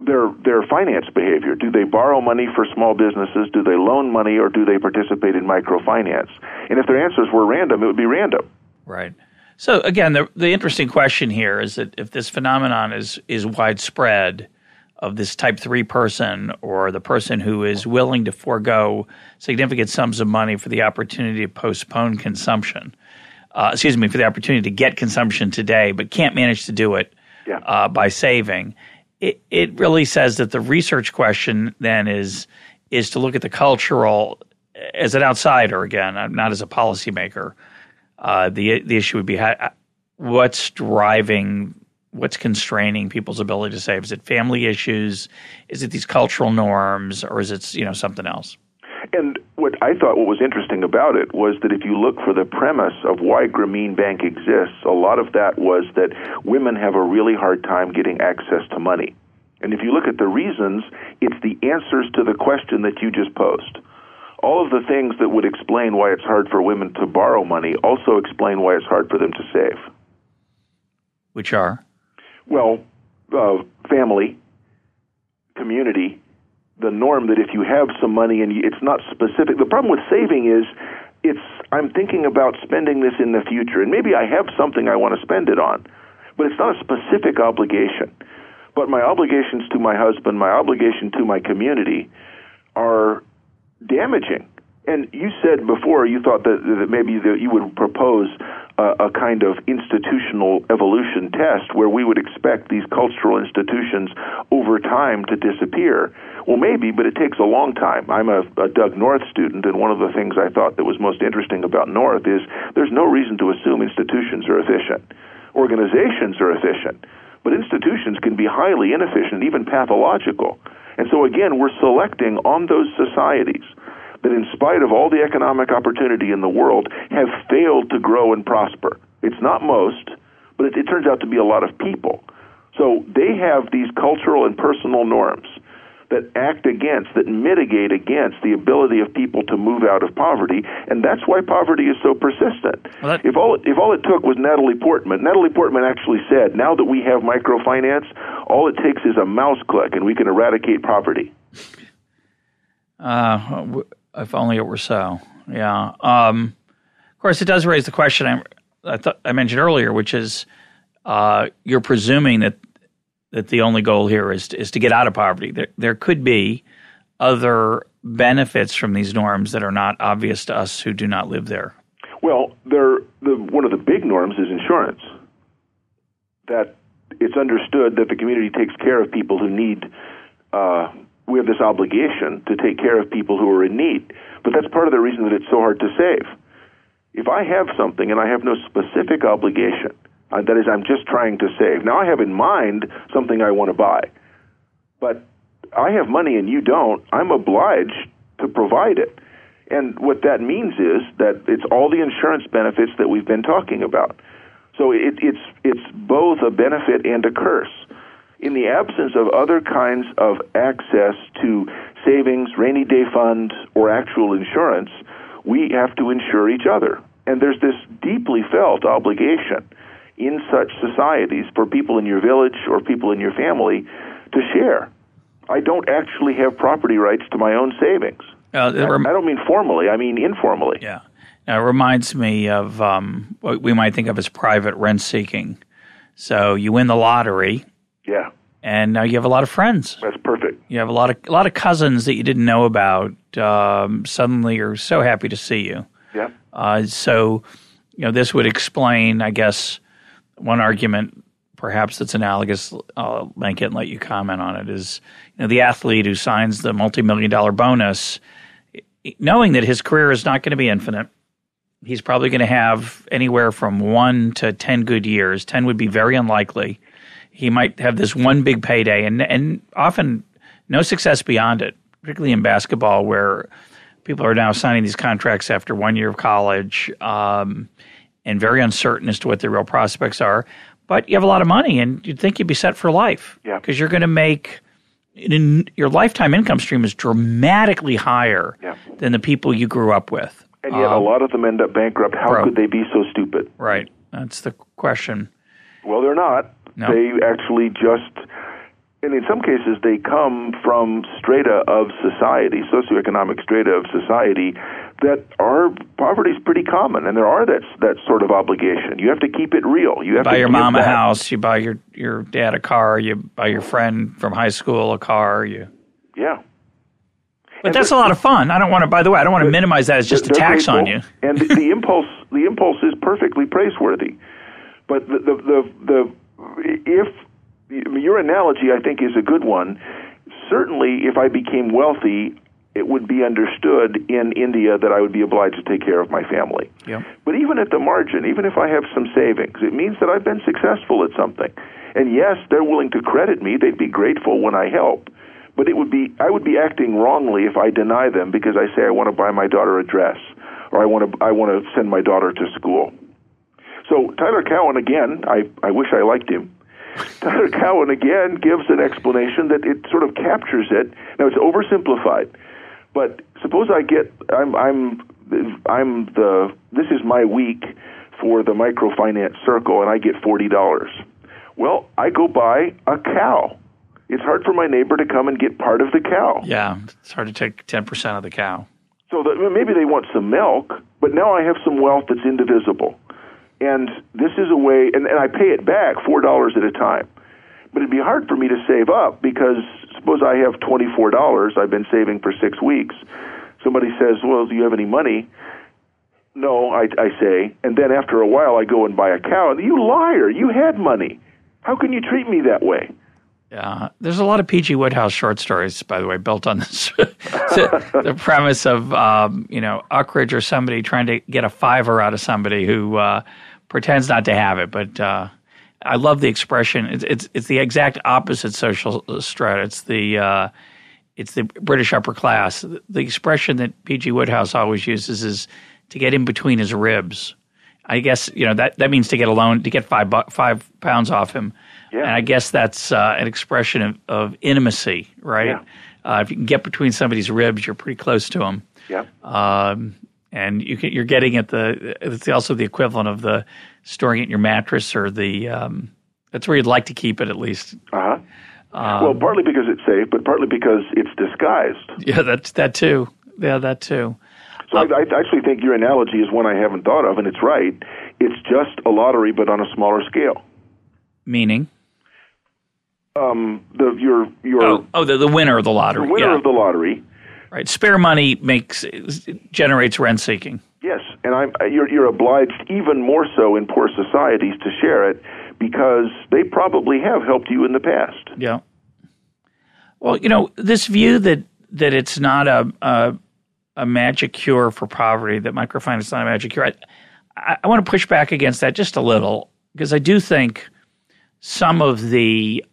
their finance behavior. Do they borrow money for small businesses? Do they loan money, or do they participate in microfinance? And if their answers were random, it would be random. Right. So again, the interesting question here is that if this phenomenon is widespread of this type 3 person, or the person who is willing to forego significant sums of money for the opportunity to for the opportunity to get consumption today, but can't manage to do it by saving. It really says that the research question then is to look at the cultural as an outsider again, not as a policymaker. The issue would be what's driving, what's constraining people's ability to save? Is it family issues? Is it these cultural norms, or is it something else? And what was interesting about it was that if you look for the premise of why Grameen Bank exists, a lot of that was that women have a really hard time getting access to money. And if you look at the reasons, it's the answers to the question that you just posed. all of the things that would explain why it's hard for women to borrow money also explain why it's hard for them to save. Which are? Well, family, community, the norm that if you have some money and it's not specific. The problem with saving is I'm thinking about spending this in the future, and maybe I have something I want to spend it on, but it's not a specific obligation. But my obligations to my husband, my obligation to my community are damaging. And you said before you thought that maybe that you would propose a kind of institutional evolution test where we would expect these cultural institutions over time to disappear. Well, maybe, but it takes a long time. I'm a Doug North student, and one of the things I thought that was most interesting about North is there's no reason to assume institutions are efficient. Organizations are efficient, but institutions can be highly inefficient, even pathological. And so, again, we're selecting on those societies that in spite of all the economic opportunity in the world have failed to grow and prosper. It's not most, but it turns out to be a lot of people. So they have these cultural and personal norms that act against, that mitigate against the ability of people to move out of poverty, and that's why poverty is so persistent. Well, if all it took was Natalie Portman, Natalie Portman actually said, now that we have microfinance, all it takes is a mouse click and we can eradicate poverty. If only it were so. Yeah. Of course, it does raise the question I mentioned earlier, which is you're presuming that the only goal here is to get out of poverty. There could be other benefits from these norms that are not obvious to us who do not live there. Well, one of the big norms is insurance. That it's understood that the community takes care of people who need we have this obligation to take care of people who are in need. But that's part of the reason that it's so hard to save. If I have something and I have no specific obligation, that is, I'm just trying to save. Now I have in mind something I want to buy. But I have money and you don't. I'm obliged to provide it. And what that means is that it's all the insurance benefits that we've been talking about. So it's both a benefit and a curse. In the absence of other kinds of access to savings, rainy day fund, or actual insurance, we have to insure each other. And there's this deeply felt obligation in such societies for people in your village or people in your family to share. I don't actually have property rights to my own savings. I don't mean formally, I mean informally. Yeah. Now, it reminds me of what we might think of as private rent-seeking. So you win the lottery. Yeah, and now you have a lot of friends. That's perfect. You have a lot of cousins that you didn't know about. Suddenly, are so happy to see you. Yeah. So, this would explain, I guess, one argument, perhaps that's analogous. I'll make it and let you comment on it. Is the athlete who signs the multi-million-dollar bonus, knowing that his career is not going to be infinite. He's probably going to have anywhere from 1 to 10 good years. 10 would be very unlikely. He might have this one big payday and often no success beyond it, particularly in basketball where people are now signing these contracts after 1 year of college and very uncertain as to what their real prospects are. But you have a lot of money and you'd think you'd be set for life because you're going to make – your lifetime income stream is dramatically higher than the people you grew up with. And yet a lot of them end up bankrupt. How could they be so stupid? Right. That's the question. Well, they're not. No. They actually and in some cases, they come from strata of society, socioeconomic strata of society, that poverty is pretty common, and there are that sort of obligation. You have to keep it real. You have to buy your mom a house, you buy your dad a car, you buy your friend from high school a car. Yeah. But that's a lot of fun. I don't want to minimize that as just a tax on you. And the impulse is perfectly praiseworthy. But if your analogy, I think, is a good one. Certainly, if I became wealthy, it would be understood in India that I would be obliged to take care of my family. Yeah. But even at the margin, even if I have some savings, it means that I've been successful at something. And yes, they're willing to credit me. They'd be grateful when I help. But I would be acting wrongly if I deny them because I say I want to buy my daughter a dress or I want to send my daughter to school. So Tyler Cowen, again, I wish I liked him. Tyler Cowen, again, gives an explanation that it sort of captures it. Now, it's oversimplified, But suppose I get this is my week for the microfinance circle, and I get $40. Well, I go buy a cow. It's hard for my neighbor to come and get part of the cow. Yeah, it's hard to take 10% of the cow. So maybe they want some milk, but now I have some wealth that's indivisible. And this is a way, and I pay it back $4 at a time. But it'd be hard for me to save up because suppose I have $24 I've been saving for 6 weeks. Somebody says, well, do you have any money? No, I say. And then after a while, I go and buy a cow. And you liar, you had money. How can you treat me that way? Yeah, there's a lot of P.G. Wodehouse short stories, by the way, built on this the premise of Uckridge or somebody trying to get a fiver out of somebody who pretends not to have it. But I love the expression. It's the exact opposite social strata. It's the British upper class. The expression that P.G. Wodehouse always uses is to get in between his ribs. I guess that means to get a loan, to get £5 off him. Yeah. And I guess that's an expression of intimacy, right? Yeah. If you can get between somebody's ribs, you're pretty close to them. Yeah. And you're getting at it's also the equivalent of the storing it in your mattress or that's where you'd like to keep it at least. Uh-huh. Well, partly because it's safe, but partly because it's disguised. Yeah, that's that too. Yeah, that too. So I actually think your analogy is one I haven't thought of, and it's right. It's just a lottery, but on a smaller scale. Meaning? The winner of the lottery. The winner of the lottery. Right. Spare money generates rent seeking. Yes, and you're obliged even more so in poor societies to share it because they probably have helped you in the past. Yeah. Well, this view that it's not a magic cure for poverty, that microfinance is not a magic cure. I want to push back against that just a little because I do think some of the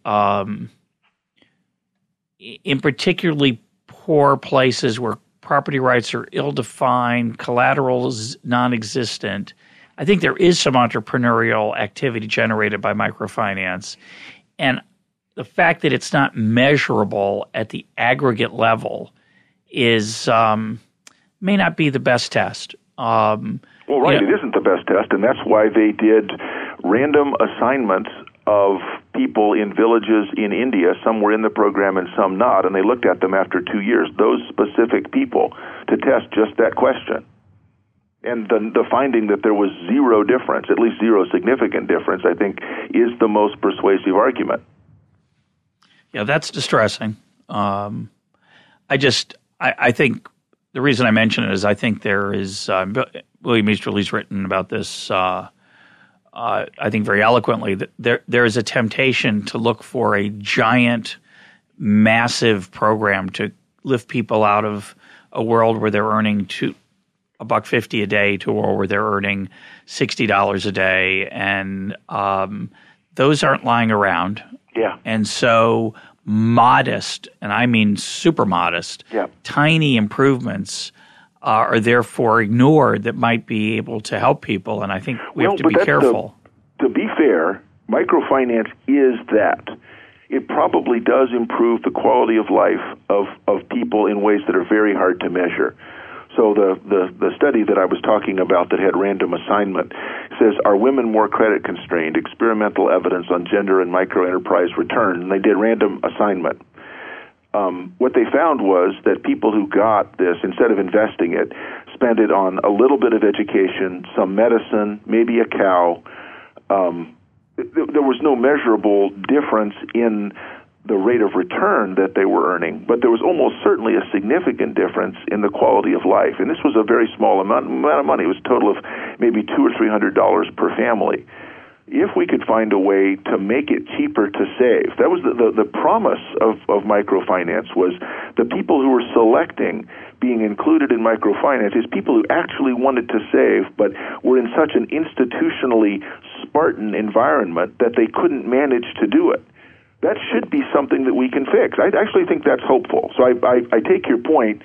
in particularly poor places where property rights are ill-defined, collateral is non-existent, I think there is some entrepreneurial activity generated by microfinance. And the fact that it's not measurable at the aggregate level is may not be the best test. Well, right, it isn't the best test, and that's why they did random assignments of people in villages in India. Some were in the program and some not, and they looked at them after 2 years, those specific people, to test just that question. And the finding that there was zero difference, at least zero significant difference, I think is the most persuasive argument. Yeah, that's distressing. I think the reason I mention it is I think there is William Easterly's written about this I think very eloquently, that there is a temptation to look for a giant, massive program to lift people out of a world where they're earning $1.50 a day to a world where they're earning $60 a day, and those aren't lying around. Yeah. And so modest, and I mean super modest, tiny improvements are therefore ignored that might be able to help people, and I think we have to be careful. To be fair, microfinance is that. It probably does improve the quality of life of people in ways that are very hard to measure. So the study that I was talking about that had random assignment says, are women more credit constrained? Experimental evidence on gender and microenterprise return. And they did random assignment. What they found was that people who got this, instead of investing it, spent it on a little bit of education, some medicine, maybe a cow. There was no measurable difference in the rate of return that they were earning, but there was almost certainly a significant difference in the quality of life. And this was a very small amount of money. It was a total of maybe $200 or $300 per family. If we could find a way to make it cheaper to save. That was the promise of microfinance, was the people who were selecting being included in microfinance is people who actually wanted to save but were in such an institutionally Spartan environment that they couldn't manage to do it. That should be something that we can fix. I actually think that's hopeful. So I take your point.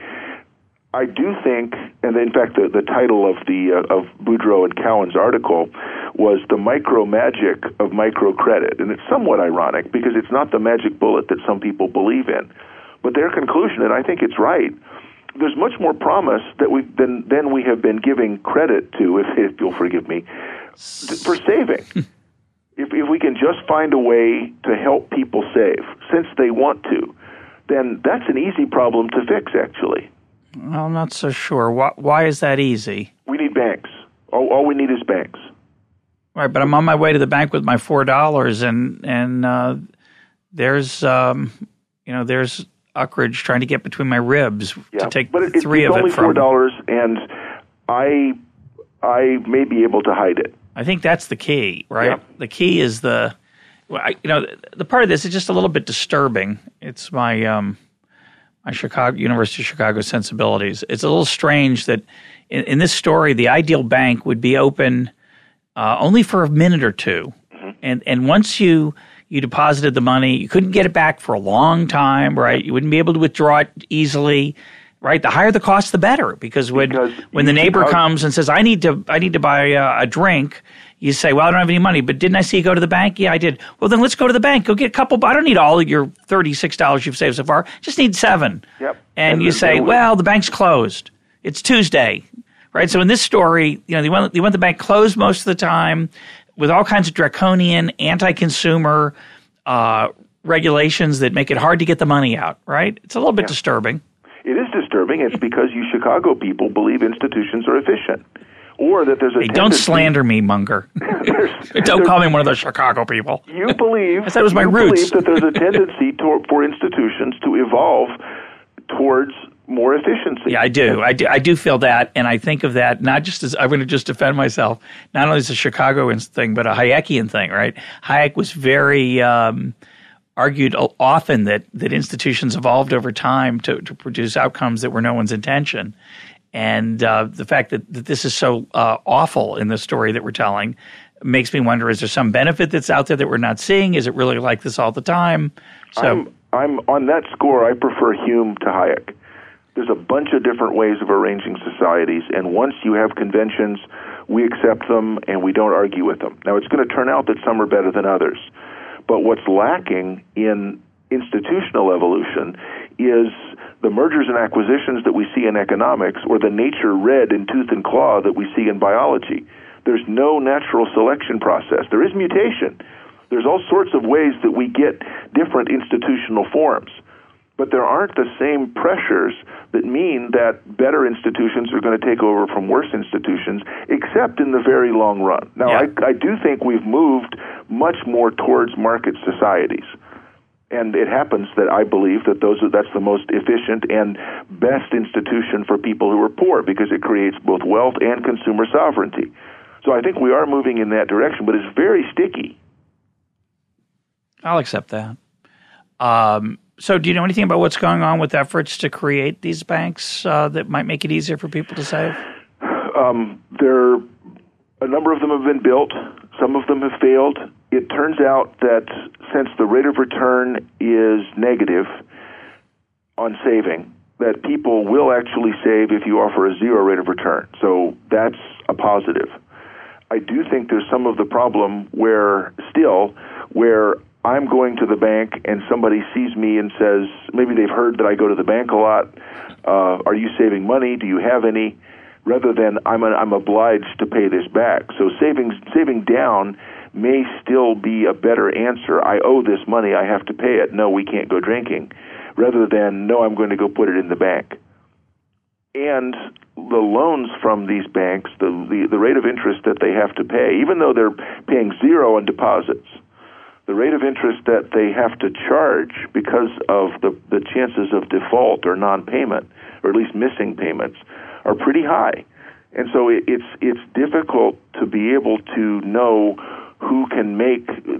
I do think, and in fact, the title of Boudreaux and Cowen's article was "The Micro Magic of Microcredit," and it's somewhat ironic because it's not the magic bullet that some people believe in, but their conclusion, and I think it's right, there's much more promise that than we have been giving credit to, if you'll forgive me, for saving. If we can just find a way to help people save, since they want to, then that's an easy problem to fix, actually. Well, I'm not so sure. Why is that easy? We need banks. All we need is banks. Right, but I'm on my way to the bank with my $4, and there's there's Uckridge trying to get between my ribs to take three of it from. It's only $4, and I may be able to hide it. I think that's the key, right? Yeah. The key is the part of this is just a little bit disturbing. It's my my University of Chicago sensibilities. It's a little strange that in this story, the ideal bank would be open. Only for a minute or two. Mm-hmm. And once you deposited the money, you couldn't get it back for a long time, right? You wouldn't be able to withdraw it easily, right? The higher the cost, the better, because when the neighbor comes and says, I need to buy a drink, you say, well, I don't have any money, but didn't I see you go to the bank? Yeah, I did. Well, then let's go to the bank. Go get a couple. I don't need all your $36 you've saved so far. Just need $7. Yep. And you say, well, the bank's closed. It's Tuesday. Right, so in this story, they want the bank closed most of the time with all kinds of draconian, anti-consumer regulations that make it hard to get the money out, right? It's a little bit disturbing. It is disturbing. It's because you Chicago people believe institutions are efficient, or that there's a don't slander me, Munger. Don't call me one of those Chicago people. You believe I said it was my roots. That there's a tendency for institutions to evolve towards more efficiency. Yeah, I do feel that, and I think of that not just as, I'm going to just defend myself, not only as a Chicagoan thing, but a Hayekian thing, right? Hayek was very argued often that institutions evolved over time to produce outcomes that were no one's intention. And the fact that this is so awful in the story that we're telling makes me wonder, is there some benefit that's out there that we're not seeing? Is it really like this all the time? So I'm on that score, I prefer Hume to Hayek. There's a bunch of different ways of arranging societies, and once you have conventions, we accept them and we don't argue with them. Now, it's going to turn out that some are better than others, but what's lacking in institutional evolution is the mergers and acquisitions that we see in economics, or the nature read in tooth and claw that we see in biology. There's no natural selection process. There is mutation. There's all sorts of ways that we get different institutional forms. But there aren't the same pressures that mean that better institutions are going to take over from worse institutions, except in the very long run. Now, yeah. I do think we've moved much more towards market societies. And it happens that I believe that that's the most efficient and best institution for people who are poor, because it creates both wealth and consumer sovereignty. So I think we are moving in that direction, but it's very sticky. I'll accept that. So do you know anything about what's going on with efforts to create these banks that might make it easier for people to save? A number of them have been built. Some of them have failed. It turns out that since the rate of return is negative on saving, that people will actually save if you offer a zero rate of return. So that's a positive. I do think there's some of the problem where I'm going to the bank and somebody sees me and says, maybe they've heard that I go to the bank a lot. Are you saving money? Do you have any? Rather than I'm obliged to pay this back. So saving down may still be a better answer. I owe this money. I have to pay it. No, we can't go drinking. Rather than, no, I'm going to go put it in the bank. And the loans from these banks, the rate of interest that they have to pay, even though they're paying zero on deposits, the rate of interest that they have to charge because of the chances of default or non-payment, or at least missing payments, are pretty high. And so it's difficult to be able to know who can make, to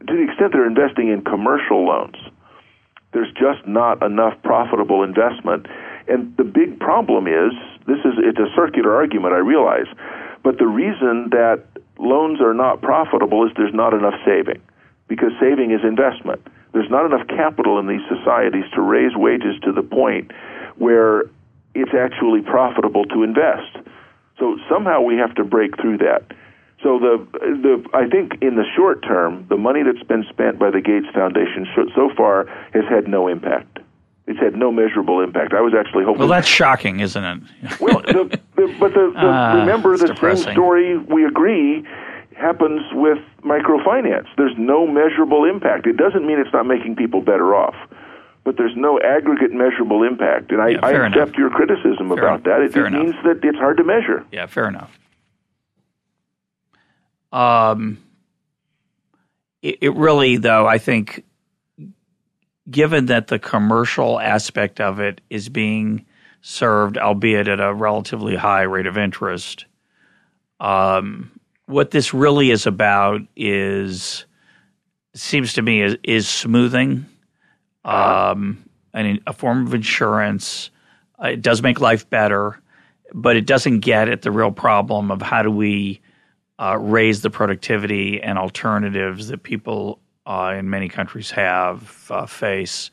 the extent they're investing in commercial loans, there's just not enough profitable investment. And the big problem is, it's a circular argument, I realize, but the reason that loans are not profitable is there's not enough saving. Because saving is investment. There's not enough capital in these societies to raise wages to the point where it's actually profitable to invest. So somehow we have to break through that. So I think in the short term, the money that's been spent by the Gates Foundation so far has had no impact. It's had no measurable impact. I was actually hoping... Well, that's shocking, isn't it? Well, remember the depressing. Same story, we agree, happens with microfinance. There's no measurable impact. It doesn't mean it's not making people better off, but there's no aggregate measurable impact. And I accept enough. Your criticism fair about enough. That. It means that it's hard to measure. Yeah, fair enough. It really, though, I think... Given that the commercial aspect of it is being served, albeit at a relatively high rate of interest, what this really is about is, seems to me, is smoothing, a form of insurance. It does make life better, but it doesn't get at the real problem of how do we raise the productivity and alternatives that people in many countries have face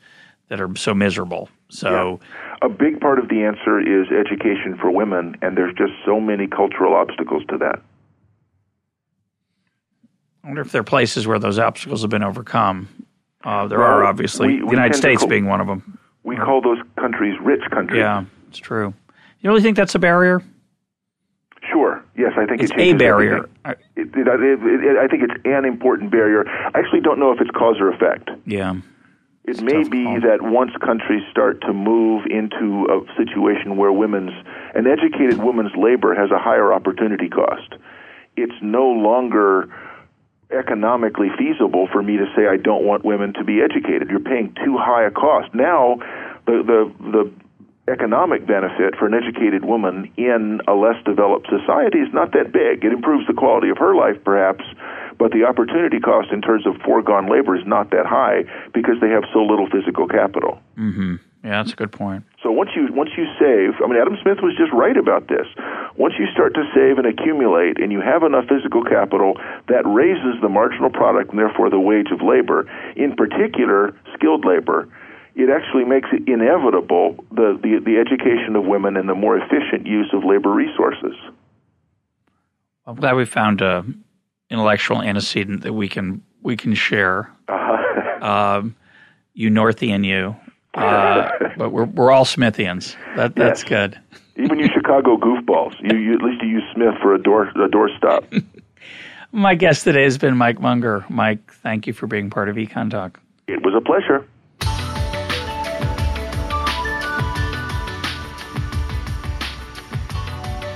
that are so miserable. So yeah. A big part of the answer is education for women, and there's just so many cultural obstacles to that. I wonder if there are places where those obstacles have been overcome. There are obviously. The United States being one of them. We call those countries rich countries. Yeah, it's true. You really think that's a barrier? Sure. Yes, I think it's a barrier. I think it's an important barrier. I actually don't know if it's cause or effect. Yeah. It may be that once countries start to move into a situation where an educated woman's labor has a higher opportunity cost, it's no longer economically feasible for me to say I don't want women to be educated. You're paying too high a cost. Now, the economic benefit for an educated woman in a less developed society is not that big. It improves the quality of her life, perhaps, but the opportunity cost in terms of foregone labor is not that high because they have so little physical capital. Mm-hmm. Yeah, that's a good point. So once you save, Adam Smith was just right about this. Once you start to save and accumulate and you have enough physical capital, that raises the marginal product and therefore the wage of labor, in particular skilled labor. It actually makes it inevitable, the education of women and the more efficient use of labor resources. I'm glad we found an intellectual antecedent that we can share. Uh-huh. You Northian, you. But we're all Smithians. That's good. Even you Chicago goofballs. You at least you use Smith for a doorstop. My guest today has been Mike Munger. Mike, thank you for being part of Econ Talk. It was a pleasure.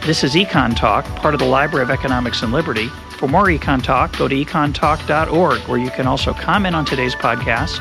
This is Econ Talk, part of the Library of Economics and Liberty. For more Econ Talk, go to econtalk.org, where you can also comment on today's podcast